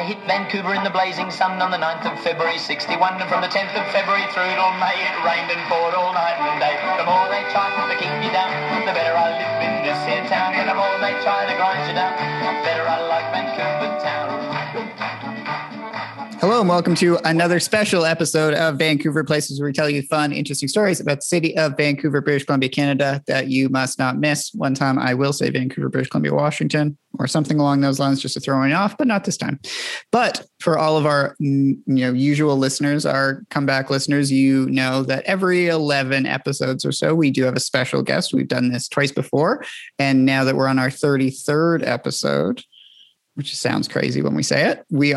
They hit Vancouver in the blazing sun on the 9th of February, 61. And from the 10th of February through till May, it rained and poured all night and day. The more they tried to kick me down, the better I live in this here town. And the more they try to grind you down, the better I like Vancouver town. Hello and welcome to another special episode of Vancouver Places, where we tell you fun, interesting stories about the city of Vancouver, British Columbia, Canada, that you must not miss. One time I will say Vancouver, British Columbia, Washington, or something along those lines, just to throw me off, but not this time. But for all of our usual listeners, our comeback listeners, you know that every 11 episodes or so, we do have a special guest. We've done this twice before. And now that we're on our 33rd episode, which sounds crazy when we say it, we've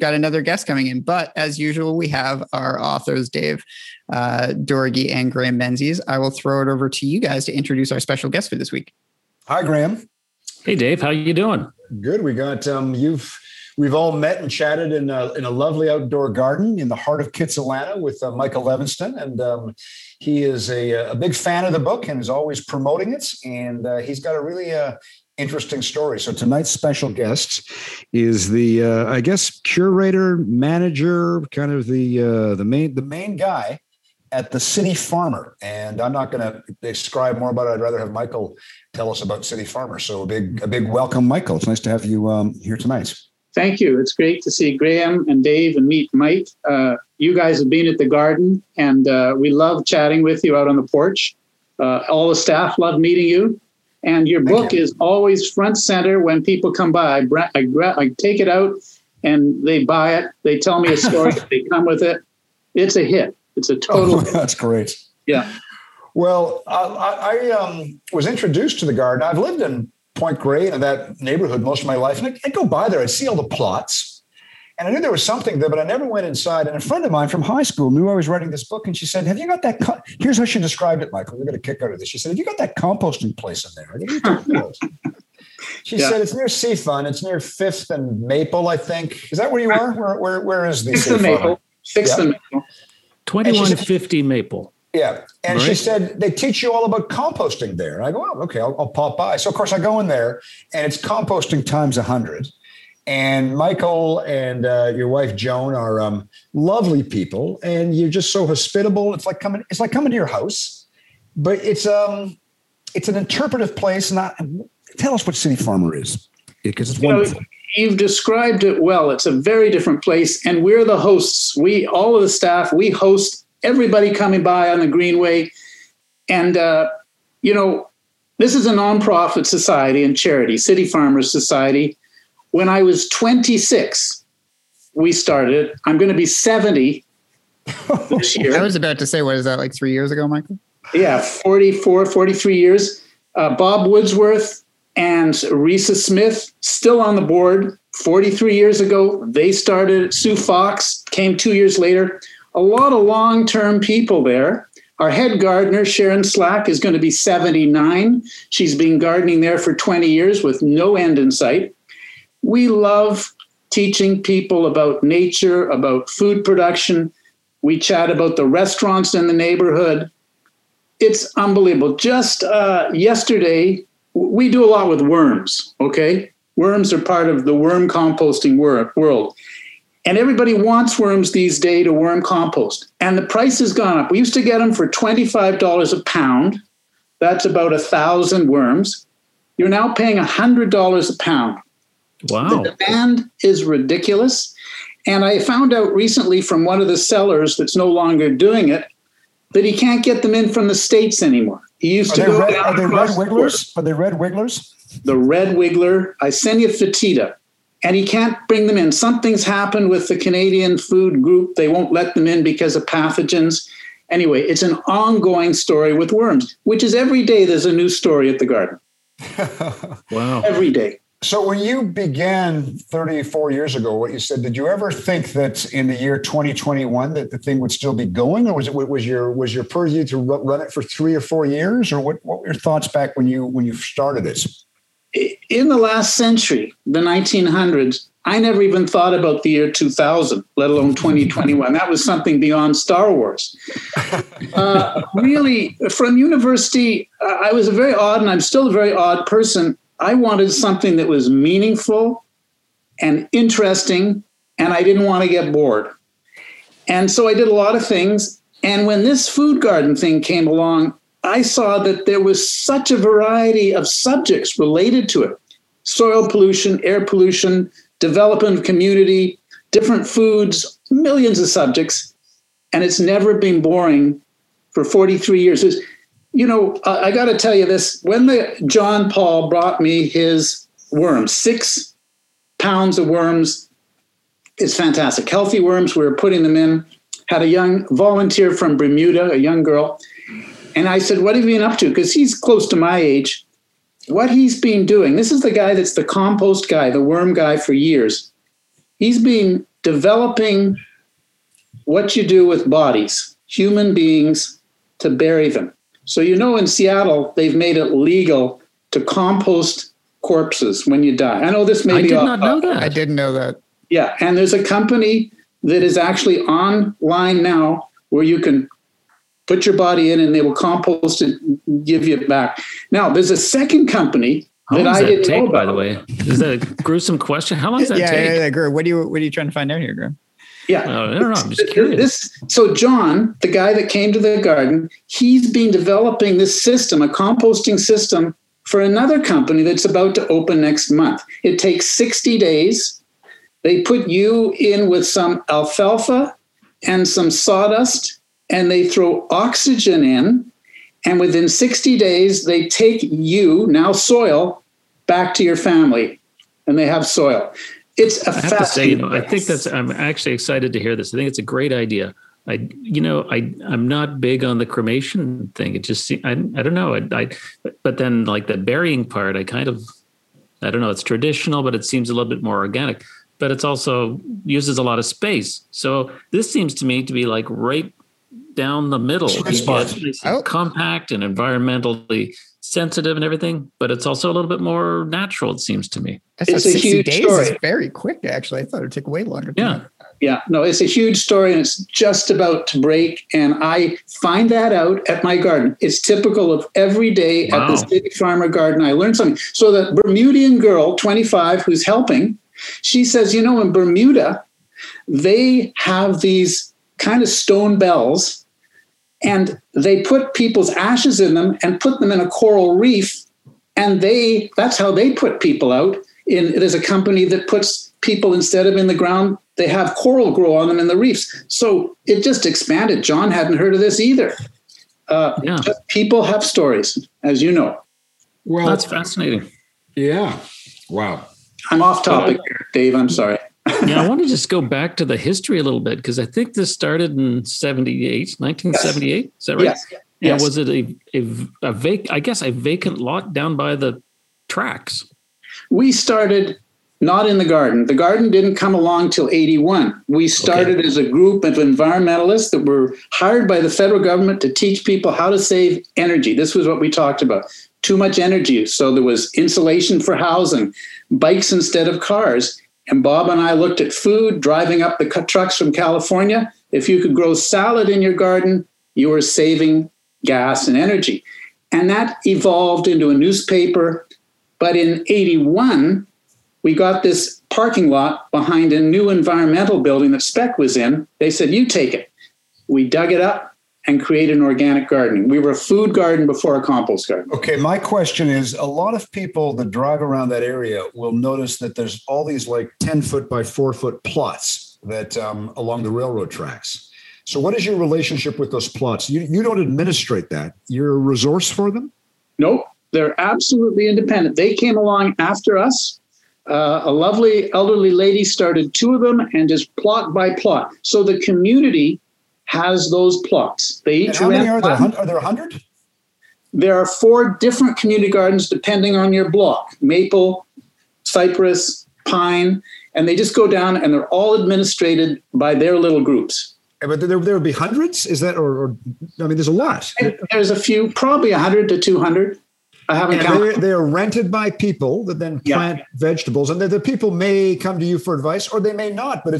got another guest coming in. But as usual, we have our authors, Dave Dorgy and Graham Menzies. I will throw it over to you guys to introduce our special guest for this week. Hi, Graham. Hey, Dave, how you doing? Good. We got we've all met and chatted in a lovely outdoor garden in the heart of Kitsilano with Michael Levenston, and he is a big fan of the book and is always promoting it. And he's got a really interesting story. So tonight's special guest is the I guess curator, manager, kind of the main guy at the City Farmer. And I'm not going to describe more about it. I'd rather have Michael tell us about City Farmer. So a big welcome, Michael. It's nice to have you here tonight. Thank you. It's great to see Graham and Dave and meet Mike. You guys have been at the garden, and we love chatting with you out on the porch. All the staff love meeting you. And your book is always front center when people come by. I take it out and they buy it. They tell me a story. They come with it. It's a hit. It's a total. Oh, that's great. Yeah. Well, I was introduced to the garden. I've lived in Point Grey and that neighborhood most of my life. And I'd go by there. I'd see all the plots. And I knew there was something there, but I never went inside. And a friend of mine from high school knew I was writing this book. And she said, have you got that? Here's how she described it, Michael. We're going to kick out of this. She said, have you got that composting place in there? She said, it's near Seafun. It's near 5th and Maple, I think. Is that where you are? Where is the Seafun? 6th and Maple. 6th and Maple. 2150 Maple. Yeah. And right. She said, they teach you all about composting there. And I go, oh, okay, I'll pop by. So, of course, I go in there, and it's composting times 100. And Michael and your wife, Joan, are lovely people. And you're just so hospitable. It's like coming to your house. But it's an interpretive place. Tell us what City Farmer is, because it's wonderful. You've described it well. It's a very different place. And we're the hosts. We, all of the staff, we host everybody coming by on the Greenway. And, this is a nonprofit society and charity, City Farmers Society. When I was 26, we started it. I'm going to be 70 this year. I was about to say, what is that, like 3 years ago, Michael? Yeah, 43 years. Bob Woodsworth and Risa Smith, still on the board, 43 years ago. They started. Sue Fox came 2 years later. A lot of long-term people there. Our head gardener, Sharon Slack, is going to be 79. She's been gardening there for 20 years with no end in sight. We love teaching people about nature, about food production. We chat about the restaurants in the neighborhood. It's unbelievable. Just yesterday, we do a lot with worms, okay? Worms are part of the worm composting world. And everybody wants worms these days to worm compost. And the price has gone up. We used to get them for $25 a pound. That's about 1,000 worms. You're now paying $100 a pound. Wow. The demand is ridiculous. And I found out recently from one of the sellers that's no longer doing it that he can't get them in from the States anymore. He used to go red, down. Are they red wigglers? Are they red wigglers? The red wiggler, Icenia foetida, and he can't bring them in. Something's happened with the Canadian food group. They won't let them in because of pathogens. Anyway, it's an ongoing story with worms, which is every day there's a new story at the garden. Wow. Every day. So when you began 34 years ago, what you said, did you ever think that in the year 2021 that the thing would still be going, or was your purview to run it for 3 or 4 years, or what were your thoughts back when you started this? In the last century, the 1900s, I never even thought about the year 2000, let alone 2021. That was something beyond Star Wars. Really, from university, I was a very odd, and I'm still a very odd person. I wanted something that was meaningful, and interesting, and I didn't want to get bored. And so I did a lot of things. And when this food garden thing came along, I saw that there was such a variety of subjects related to it. Soil pollution, air pollution, development of community, different foods, millions of subjects. And it's never been boring for 43 years. It's, you know, I got to tell you this. When John Paul brought me his worms, 6 pounds of worms, it's fantastic. Healthy worms, we were putting them in. Had a young volunteer from Bermuda, a young girl. And I said, what have you been up to? Because he's close to my age. What he's been doing, this is the guy that's the compost guy, the worm guy for years. He's been developing what you do with bodies, human beings, to bury them. So, you know, in Seattle, they've made it legal to compost corpses when you die. I know this may be off. I didn't know that. Yeah. And there's a company that is actually online now where you can put your body in and they will compost it and give you it back. Now, there's a second company that I didn't know about. By the way, is that a gruesome question? How long does that take? Yeah, Graham. What are you trying to find out here, Graham? Yeah. I don't know. I'm just curious. So John, the guy that came to the garden, he's been developing this system, a composting system, for another company that's about to open next month. It takes 60 days. They put you in with some alfalfa and some sawdust, and they throw oxygen in. And within 60 days, they take you, now soil, back to your family. And they have soil. It's a fascinating. I think that's. I'm actually excited to hear this. I think it's a great idea. I'm not big on the cremation thing. It just. I don't know. But then like the burying part, I kind of. I don't know. It's traditional, but it seems a little bit more organic. But it's also uses a lot of space. So this seems to me to be like right down the middle. Compact and environmentally sensitive and everything, but it's also a little bit more natural, it seems to me. It's a huge story. It's very quick, actually. I thought it would take way longer. Yeah. No, it's a huge story, and it's just about to break. And I find that out at my garden. It's typical of every day at the City Farmer garden. I learned something. So the Bermudian girl, 25, who's helping, she says, you know, in Bermuda, they have these kind of stone bells, and they put people's ashes in them and put them in a coral reef. And that's how they put people out. There's a company that puts people, instead of in the ground, they have coral grow on them in the reefs. So it just expanded. John hadn't heard of this either. People have stories, as you know. Well, that's fascinating. Yeah. Wow. I'm off topic here, Dave. I'm sorry. Yeah, I want to just go back to the history a little bit, because I think this started in 1978. Yes. Is that right? Yes. And was it a vacant lot down by the tracks? We started not in the garden. The garden didn't come along till 81. We started as a group of environmentalists that were hired by the federal government to teach people how to save energy. This was what we talked about. Too much energy. So there was insulation for housing, bikes instead of cars. And Bob and I looked at food, driving up the trucks from California. If you could grow salad in your garden, you were saving gas and energy. And that evolved into a newspaper. But in 81, we got this parking lot behind a new environmental building that Speck was in. They said, you take it. We dug it up and create an organic garden. We were a food garden before a compost garden. Okay, my question is, a lot of people that drive around that area will notice that there's all these like 10-foot by 4-foot plots that along the railroad tracks. So what is your relationship with those plots? You don't administrate that. You're a resource for them? Nope, they're absolutely independent. They came along after us. A lovely elderly lady started 2 of them, and just plot by plot. So the community has those plots. They each how many are there? Are there 100? There are 4 different community gardens depending on your block: maple, cypress, pine, and they just go down, and they're all administrated by their little groups. But there would be hundreds? Is that, or I mean, there's a lot. And there's a few, probably 100 to 200. I haven't counted. They are rented by people that then plant vegetables, and the people may come to you for advice, or they may not. But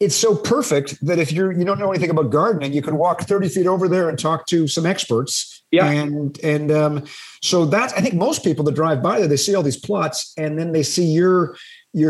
it's so perfect that if you don't know anything about gardening, you can walk 30 feet over there and talk to some experts Yeah. And so that's, I think most people that drive by there, they see all these plots and then they see your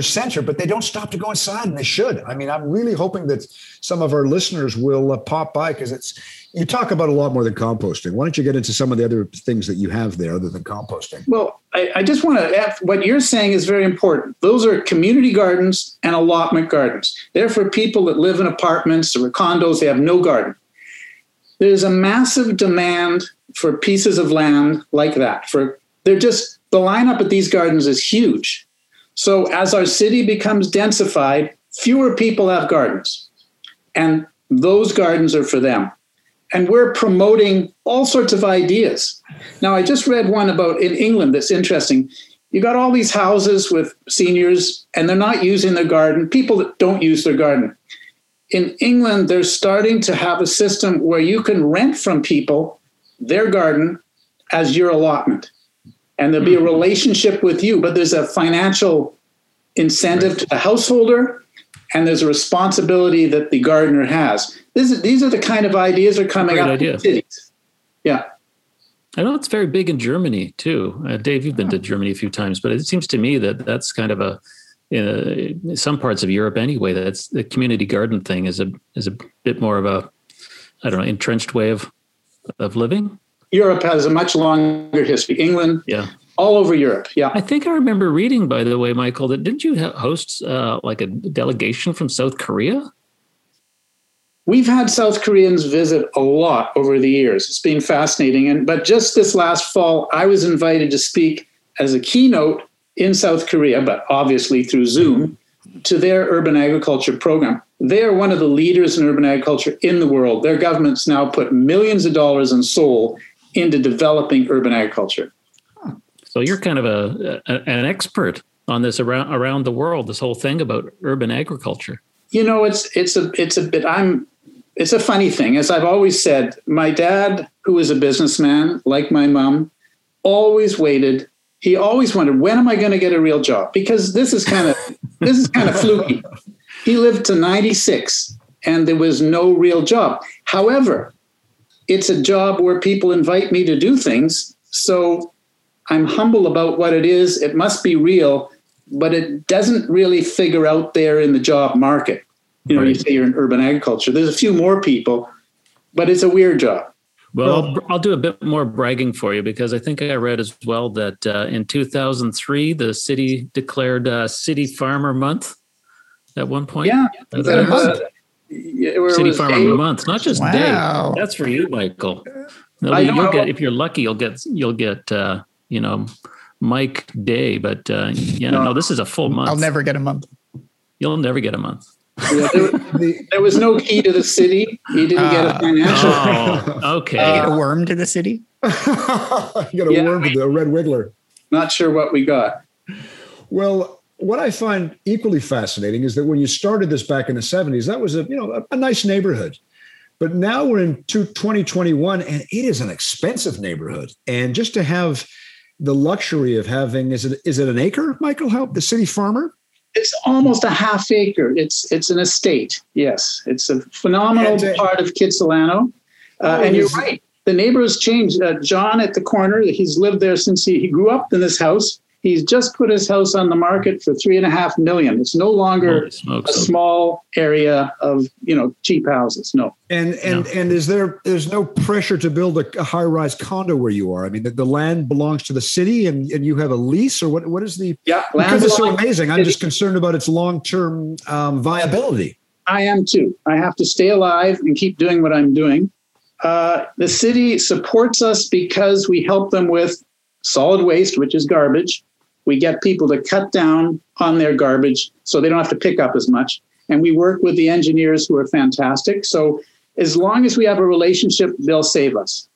center, but they don't stop to go inside, and they should. I mean, I'm really hoping that some of our listeners will pop by, because it's, you talk about a lot more than composting. Why don't you get into some of the other things that you have there other than composting? Well, I just want to add, what you're saying is very important. Those are community gardens and allotment gardens. They're for people that live in apartments or condos. They have no garden. There's a massive demand for pieces of land like that. The lineup at these gardens is huge. So as our city becomes densified, fewer people have gardens, and those gardens are for them. And we're promoting all sorts of ideas. Now, I just read one about in England that's interesting. You got all these houses with seniors and they're not using their garden, people that don't use their garden. In England, they're starting to have a system where you can rent from people their garden as your allotment. And there'll be a relationship with you, but there's a financial incentive to the householder, and there's a responsibility that the gardener has. These are the kind of ideas that are coming up in cities. Yeah. I know it's very big in Germany, too. Dave, you've been to Germany a few times, but it seems to me that that's kind of in some parts of Europe anyway, that's the community garden thing is a bit more of a, I don't know, entrenched way of living. Europe has a much longer history. England, yeah, all over Europe. Yeah, I think I remember reading, by the way, Michael, that didn't you host like a delegation from South Korea? We've had South Koreans visit a lot over the years. It's been fascinating. But just this last fall, I was invited to speak as a keynote in South Korea, but obviously through Zoom, to their urban agriculture program. They are one of the leaders in urban agriculture in the world. Their government's now put millions of dollars in Seoul into developing urban agriculture. So you're kind of an expert on this around the world, this whole thing about urban agriculture. You know, it's a funny thing. As I've always said, my dad, who was a businessman, like my mom, always waited. He always wondered, when am I going to get a real job? Because this is kind of fluky. He lived to 96 and there was no real job. However, it's a job where people invite me to do things. So I'm humble about what it is. It must be real, but it doesn't really figure out there in the job market. You know, right. You say you're in urban agriculture. There's a few more people, but it's a weird job. Well, I'll do a bit more bragging for you, because I think I read as well that in 2003, the city declared City Farmer Month at one point. Yeah. City Farmer Month, not just day. That's for you, Michael. If you're lucky, you'll get Mike Day. But this is a full month. I'll never get a month. You'll never get a month. Yeah, there was no key to the city. He didn't get a financial. Oh, okay. Get a worm to the city. Worm to the red wiggler. Not sure what we got. Well, what I find equally fascinating is that when you started this back in the 70s, that was a nice neighborhood. But now we're in 2021, and it is an expensive neighborhood. And just to have the luxury of having, is it an acre, Michael? The City Farmer? It's almost a half acre. It's an estate. Yes, it's a phenomenal part of Kitsilano. And you're right. The neighbors changed. John at the corner, he's lived there since he grew up in this house. He's just put his house on the market for $3.5 million. It's no longer a small area of, cheap houses. No. And there's no pressure to build a high rise condo where you are. I mean, the land belongs to the city and you have a lease, or what is the, land is so amazing. I'm just concerned about its long-term viability. I am too. I have to stay alive and keep doing what I'm doing. The city supports us because we help them with solid waste, which is garbage. We get people to cut down on their garbage so they don't have to pick up as much. And we work with the engineers who are fantastic. So as long as we have a relationship, they'll save us.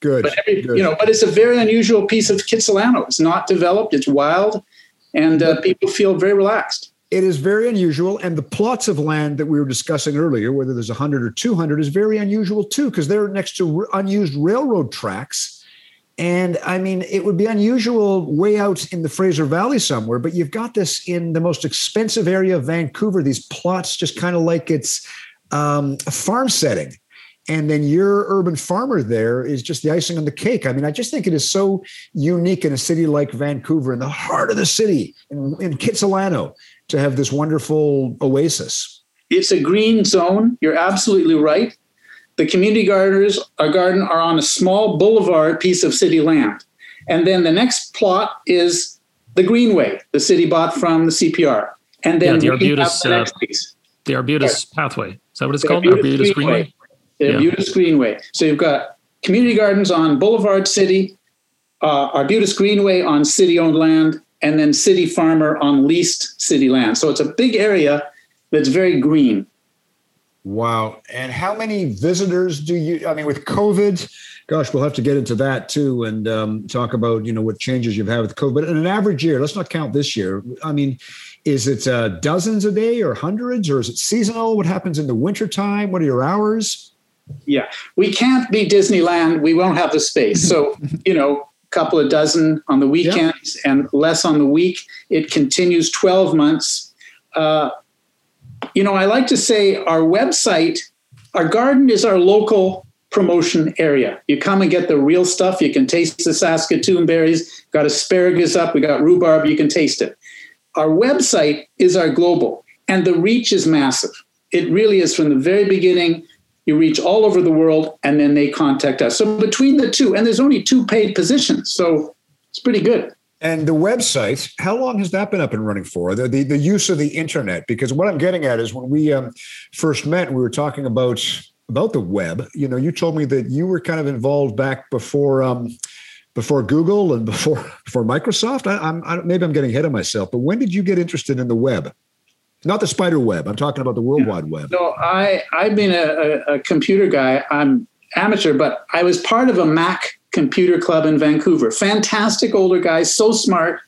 Good. But, but it's a very unusual piece of Kitsilano. It's not developed. It's wild. And people feel very relaxed. It is very unusual. And the plots of land that we were discussing earlier, whether there's 100 or 200, is very unusual too, because they're next to unused railroad tracks. And I mean, it would be unusual way out in the Fraser Valley somewhere, but you've got this in the most expensive area of Vancouver, these plots just kind of like it's a farm setting. And then your urban farmer there is just the icing on the cake. I mean, I just think it is so unique in a city like Vancouver, in the heart of the city, in Kitsilano, to have this wonderful oasis. It's a green zone. You're absolutely right. The community garden are on a small boulevard piece of city land. And then the next plot is the Greenway, the city bought from the CPR. And then the Arbutus, the Arbutus pathway. Is that what it's called? Arbutus Greenway. The Arbutus Greenway. So you've got community gardens on Boulevard City, Arbutus Greenway on city-owned land, and then City Farmer on leased city land. So it's a big area that's very green. Wow. And how many visitors do you, I mean, with COVID, gosh, we'll have to get into that too, and talk about, you know, what changes you've had with COVID. But in an average year, let's not count this year. I mean, is it dozens a day or hundreds, or is it seasonal? What happens in the wintertime? What are your hours? Yeah, we can't be Disneyland. We won't have the space. So, you know, a couple of dozen on the weekends and less on the week. It continues 12 months. You know, I like to say our website, our garden is our local promotion area. You come and get the real stuff. You can taste the Saskatoon berries, got asparagus up, we got rhubarb, you can taste it. Our website is our global, and the reach is massive. It really is. From the very beginning, you reach all over the world, and then they contact us. So between the two, and there's only 2 paid positions, so it's pretty good. And the website, how long has that been up and running for, the use of the internet? Because what I'm getting at is when we first met, we were talking about the web. You know, you told me that you were kind of involved back before before Google and before Microsoft. Maybe I'm getting ahead of myself, but when did you get interested in the web? Not the spider web. I'm talking about the World Wide Web. No, I've been a computer guy. I'm amateur, but I was part of a Mac computer club in Vancouver. Fantastic older guys, so smart.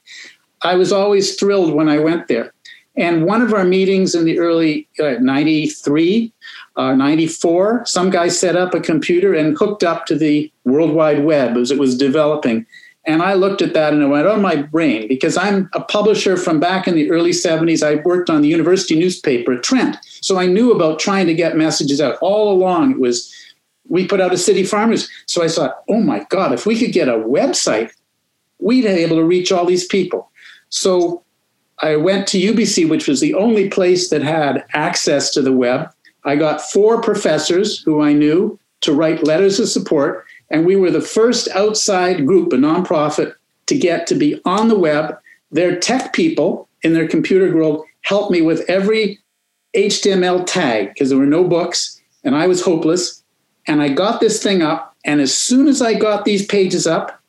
I was always thrilled when I went there. And one of our meetings in the early 93, 94, some guy set up a computer and hooked up to the World Wide Web as it was developing. And I looked at that and it went, oh, my brain, because I'm a publisher from back in the early 70s. I worked on the university newspaper, Trent. So I knew about trying to get messages out. All along, it was, we put out a City Farmers. So I thought, oh my God, if we could get a website, we'd be able to reach all these people. So I went to UBC, which was the only place that had access to the web. I got 4 professors who I knew to write letters of support. And we were the first outside group, a nonprofit, to get to be on the web. Their tech people in their computer world helped me with every HTML tag because there were no books and I was hopeless. And I got this thing up, and as soon as I got these pages up,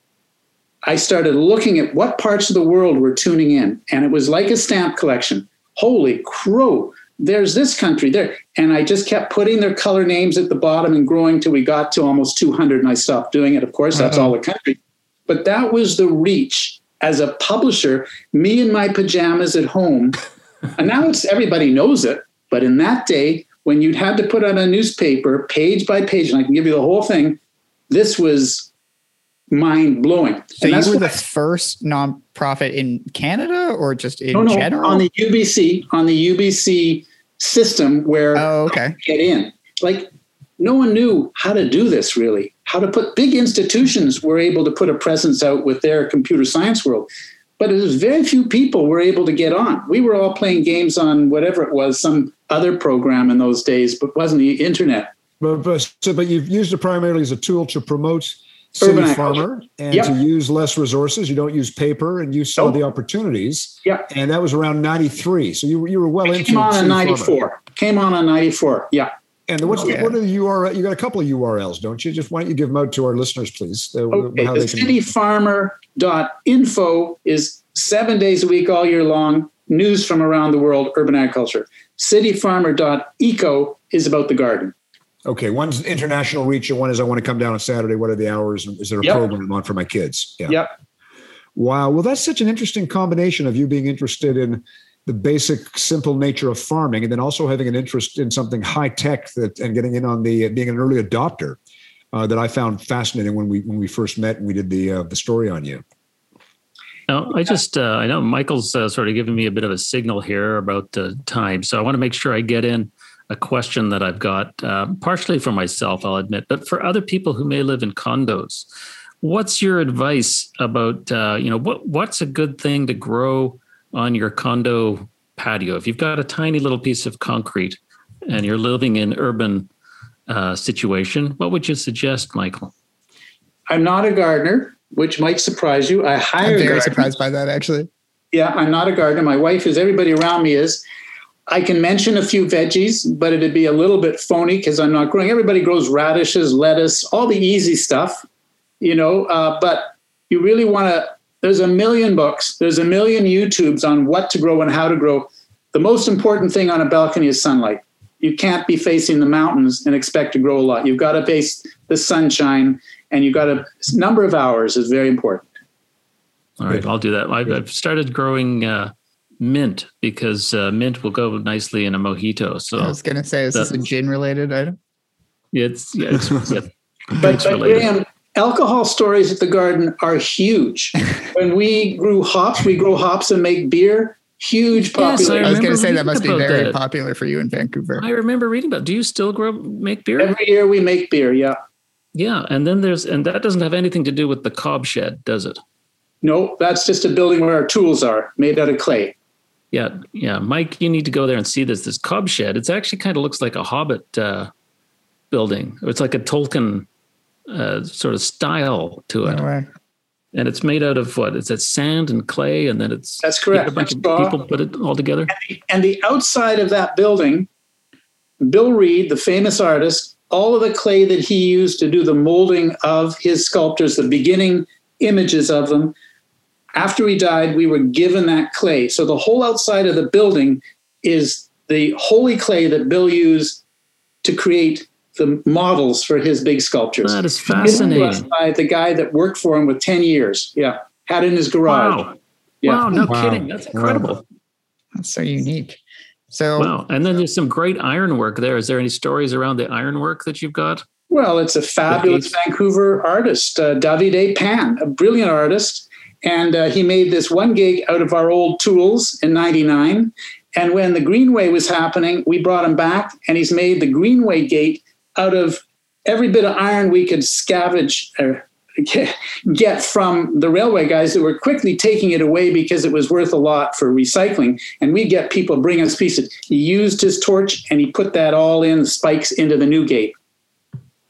I started looking at what parts of the world were tuning in. And it was like a stamp collection. Holy crow, there's this country there. And I just kept putting their color names at the bottom and growing till we got to almost 200, and I stopped doing it. Of course, that's all the country. But that was the reach as a publisher, me in my pajamas at home. And now it's everybody knows it. But in that day, when you'd had to put out a newspaper page by page, and I can give you the whole thing, this was mind-blowing. So you were the first nonprofit in Canada, or just in general? No, on the UBC system where you get in. Like, no one knew how to do this, really. How to put big institutions were able to put a presence out with their computer science world. But it was very few people were able to get on. We were all playing games on whatever it was, some other program in those days, but wasn't the internet. But you've used it primarily as a tool to promote City Farmer and to use less resources. You don't use paper, and you saw the opportunities. Yeah. And that was around 93. So you were well into it. Came on in 94, yeah. And what are the URL? You got a couple of URLs, don't you? Just why don't you give them out to our listeners, please? Okay. The cityfarmer.info is 7 days a week, all year long. News from around the world, urban agriculture. Cityfarmer.eco is about the garden. Okay, one's international reach, and one is I want to come down on Saturday. What are the hours? Is there a program on for my kids? Yeah. Yep. Wow. Well, that's such an interesting combination of you being interested in the basic, simple nature of farming, and then also having an interest in something high tech and getting in on being an early adopter that I found fascinating when we first met and we did the story on you. Now, I know Michael's sort of giving me a bit of a signal here about time, so I want to make sure I get in a question that I've got, partially for myself, I'll admit, but for other people who may live in condos. What's your advice about, what's a good thing to grow on your condo patio? If you've got a tiny little piece of concrete and you're living in urban situation, what would you suggest, Michael? I'm not a gardener, which might surprise you. I'm very surprised by that, actually. Yeah, I'm not a gardener. My wife is, everybody around me is. I can mention a few veggies, but it'd be a little bit phony because I'm not growing. Everybody grows radishes, lettuce, all the easy stuff. But you really want to, there's a million books, there's a million YouTubes on what to grow and how to grow. The most important thing on a balcony is sunlight. You can't be facing the mountains and expect to grow a lot. You've got to face the sunshine, and you've got to, number of hours is very important. All right, I'll do that. I've started growing mint because mint will go nicely in a mojito. So I was going to say, is this a gin related item? It's but Graham, alcohol stories at the garden are huge. When we grew hops, we grow hops and make beer. Huge popular. Yes, I was going to say that must be very popular for you in Vancouver. I remember reading about. Do you still make beer? Every year we make beer. Yeah. Yeah, and then that doesn't have anything to do with the cob shed, does it? No, that's just a building where our tools are made out of clay. Yeah, Mike, you need to go there and see this cob shed. It's actually kind of looks like a Hobbit building. It's like a Tolkien. Sort of style to it. No way. And it's made out of what? Is that sand and clay? And then it's... That's correct. A bunch of people put it all together. And the outside of that building, Bill Reid, the famous artist, all of the clay that he used to do the molding of his sculptures, the beginning images of them, after he died, we were given that clay. So the whole outside of the building is the holy clay that Bill used to create the models for his big sculptures. That is fascinating. By the guy that worked for him with 10 years. Yeah. Had in his garage. Wow. Yeah. Wow, no kidding. That's incredible. Wow. That's so unique. So wow. And then there's some great ironwork there. Is there any stories around the ironwork that you've got? Well, it's a fabulous Vancouver artist, David A. Pan, a brilliant artist. And he made this one gig out of our old tools in 99. And when the Greenway was happening, we brought him back and he's made the Greenway gate out of every bit of iron we could scavenge or get from the railway guys that were quickly taking it away because it was worth a lot for recycling. And we'd get people bring us pieces. He used his torch and he put that all in the spikes into the new gate.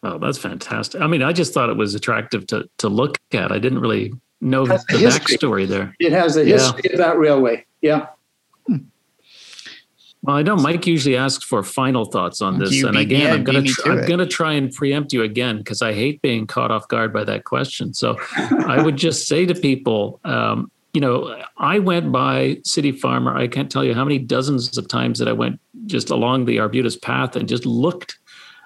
Oh, that's fantastic. I mean, I just thought it was attractive to look at. I didn't really know the backstory there. It has the history of that railway. Yeah. Well, I know Mike usually asks for final thoughts on this. And again, I'm going to try and preempt you again because I hate being caught off guard by that question. So I would just say to people, I went by City Farmer. I can't tell you how many dozens of times that I went just along the Arbutus path and just looked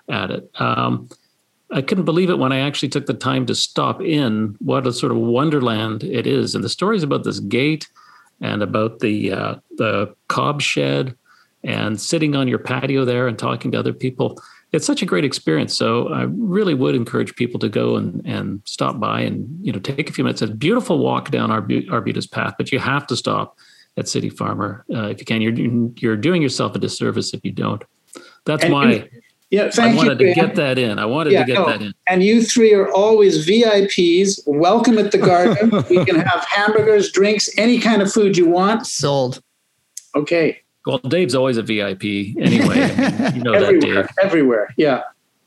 at it. I couldn't believe it when I actually took the time to stop in. What a sort of wonderland it is. And the stories about this gate and about the cob shed and sitting on your patio there and talking to other people, it's such a great experience. So I really would encourage people to go and stop by and, take a few minutes. It's a beautiful walk down Arbutus path, but you have to stop at City Farmer if you can. You're doing yourself a disservice if you don't. That's why I wanted to get that in. And you three are always VIPs. Welcome at the garden. We can have hamburgers, drinks, any kind of food you want. Sold. Okay. Well, Dave's always a VIP anyway. Everywhere, Dave. Everywhere, yeah.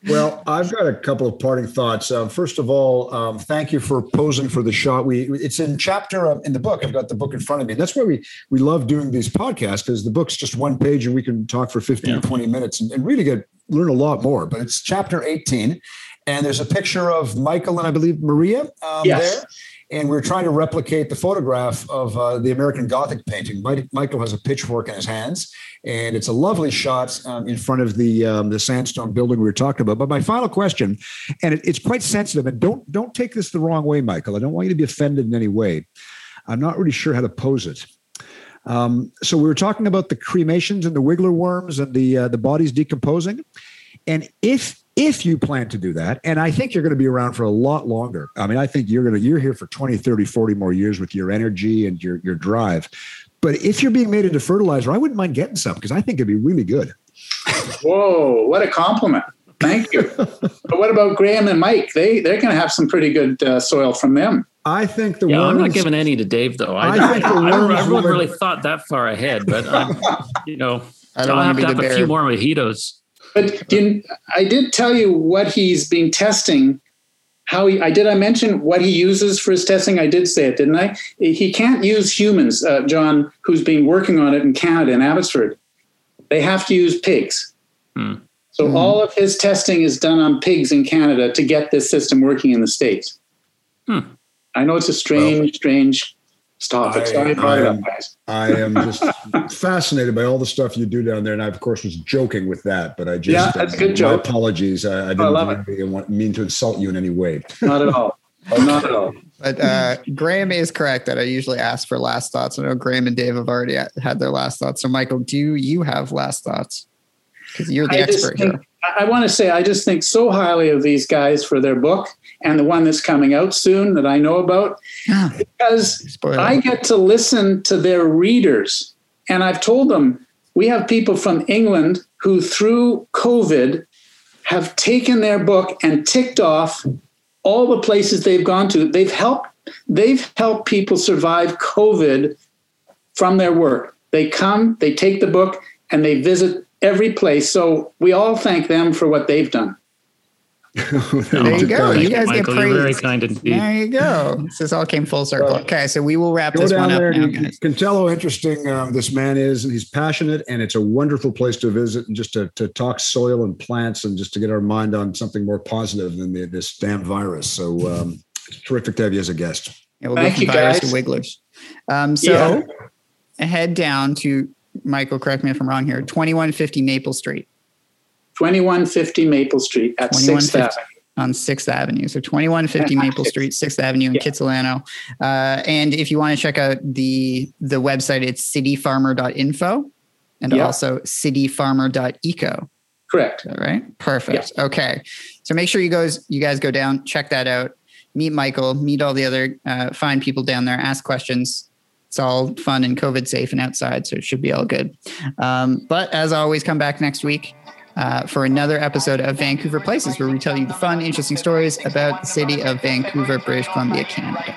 Well, I've got a couple of parting thoughts. First of all, thank you for posing for the shot. It's in chapter in the book. I've got the book in front of me. That's why we love doing these podcasts, because the book's just one page and we can talk for 15 or 20 minutes and really learn a lot more. But it's chapter 18. And there's a picture of Michael and I believe Maria there. And we're trying to replicate the photograph of the American Gothic painting. Michael has a pitchfork in his hands, and it's a lovely shot in front of the sandstone building we were talking about. But my final question, and it's quite sensitive, and don't take this the wrong way, Michael. I don't want you to be offended in any way. I'm not really sure how to pose it. So we were talking about the cremations and the wiggler worms and the bodies decomposing, and if you plan to do that, and I think you're going to be around for a lot longer. I mean, I think you're here for 20, 30, 40 more years with your energy and your drive. But if you're being made into fertilizer, I wouldn't mind getting some because I think it'd be really good. Whoa, what a compliment. Thank you. But what about Graham and Mike? They're going to have some pretty good soil from them. I think the worms... I'm not giving any to Dave, though. I really thought that far ahead, but I'll have to have a few more mojitos. But I did tell you what he's been testing. I mention what he uses for his testing? I did say it, didn't I? He can't use humans, John, who's been working on it in Canada, in Abbotsford. They have to use pigs. Hmm. So all of his testing is done on pigs in Canada to get this system working in the States. Hmm. I know it's a strange topic. I am just fascinated by all the stuff you do down there. And I, of course, was joking with that. But I just... Yeah, that's a good joke. My apologies. I didn't mean to insult you in any way. Not at all. Not at all. But Graham is correct that I usually ask for last thoughts. I know Graham and Dave have already had their last thoughts. So, Michael, do you have last thoughts? Because you're the expert here. I want to say I just think so highly of these guys for their book and the one that's coming out soon that I know about, because spoiler. I get to listen to their readers. And I've told them we have people from England who through COVID have taken their book and ticked off all the places they've gone to. They've helped people survive COVID from their work. They come, they take the book, and they visit every place. So we all thank them for what they've done. There you go. You guys Michael, get praised. Very kind indeed. There you go. This all came full circle. Okay, so we will wrap this one up now, guys. You can tell how interesting this man is, and he's passionate, and it's a wonderful place to visit, and just to talk soil and plants, and just to get our mind on something more positive than this damn virus. So it's terrific to have you as a guest. Yeah, we'll thank you, guys. To Wigglers. Head down to... Michael, correct me if I'm wrong here. 2150 Maple Street. 2150 Maple Street at 6th Avenue. On 6th Avenue. So 2150 Maple Street, 6th Avenue in Kitsilano. And if you want to check out the website, it's cityfarmer.info and also cityfarmer.eco. Correct. All right. Perfect. Yeah. Okay. So make sure you guys go down, check that out, meet Michael, meet all the other fine people down there, ask questions. It's all fun and COVID safe and outside, so it should be all good. But as always, come back next week for another episode of Vancouver Places, where we tell you the fun, interesting stories about the city of Vancouver, British Columbia, Canada.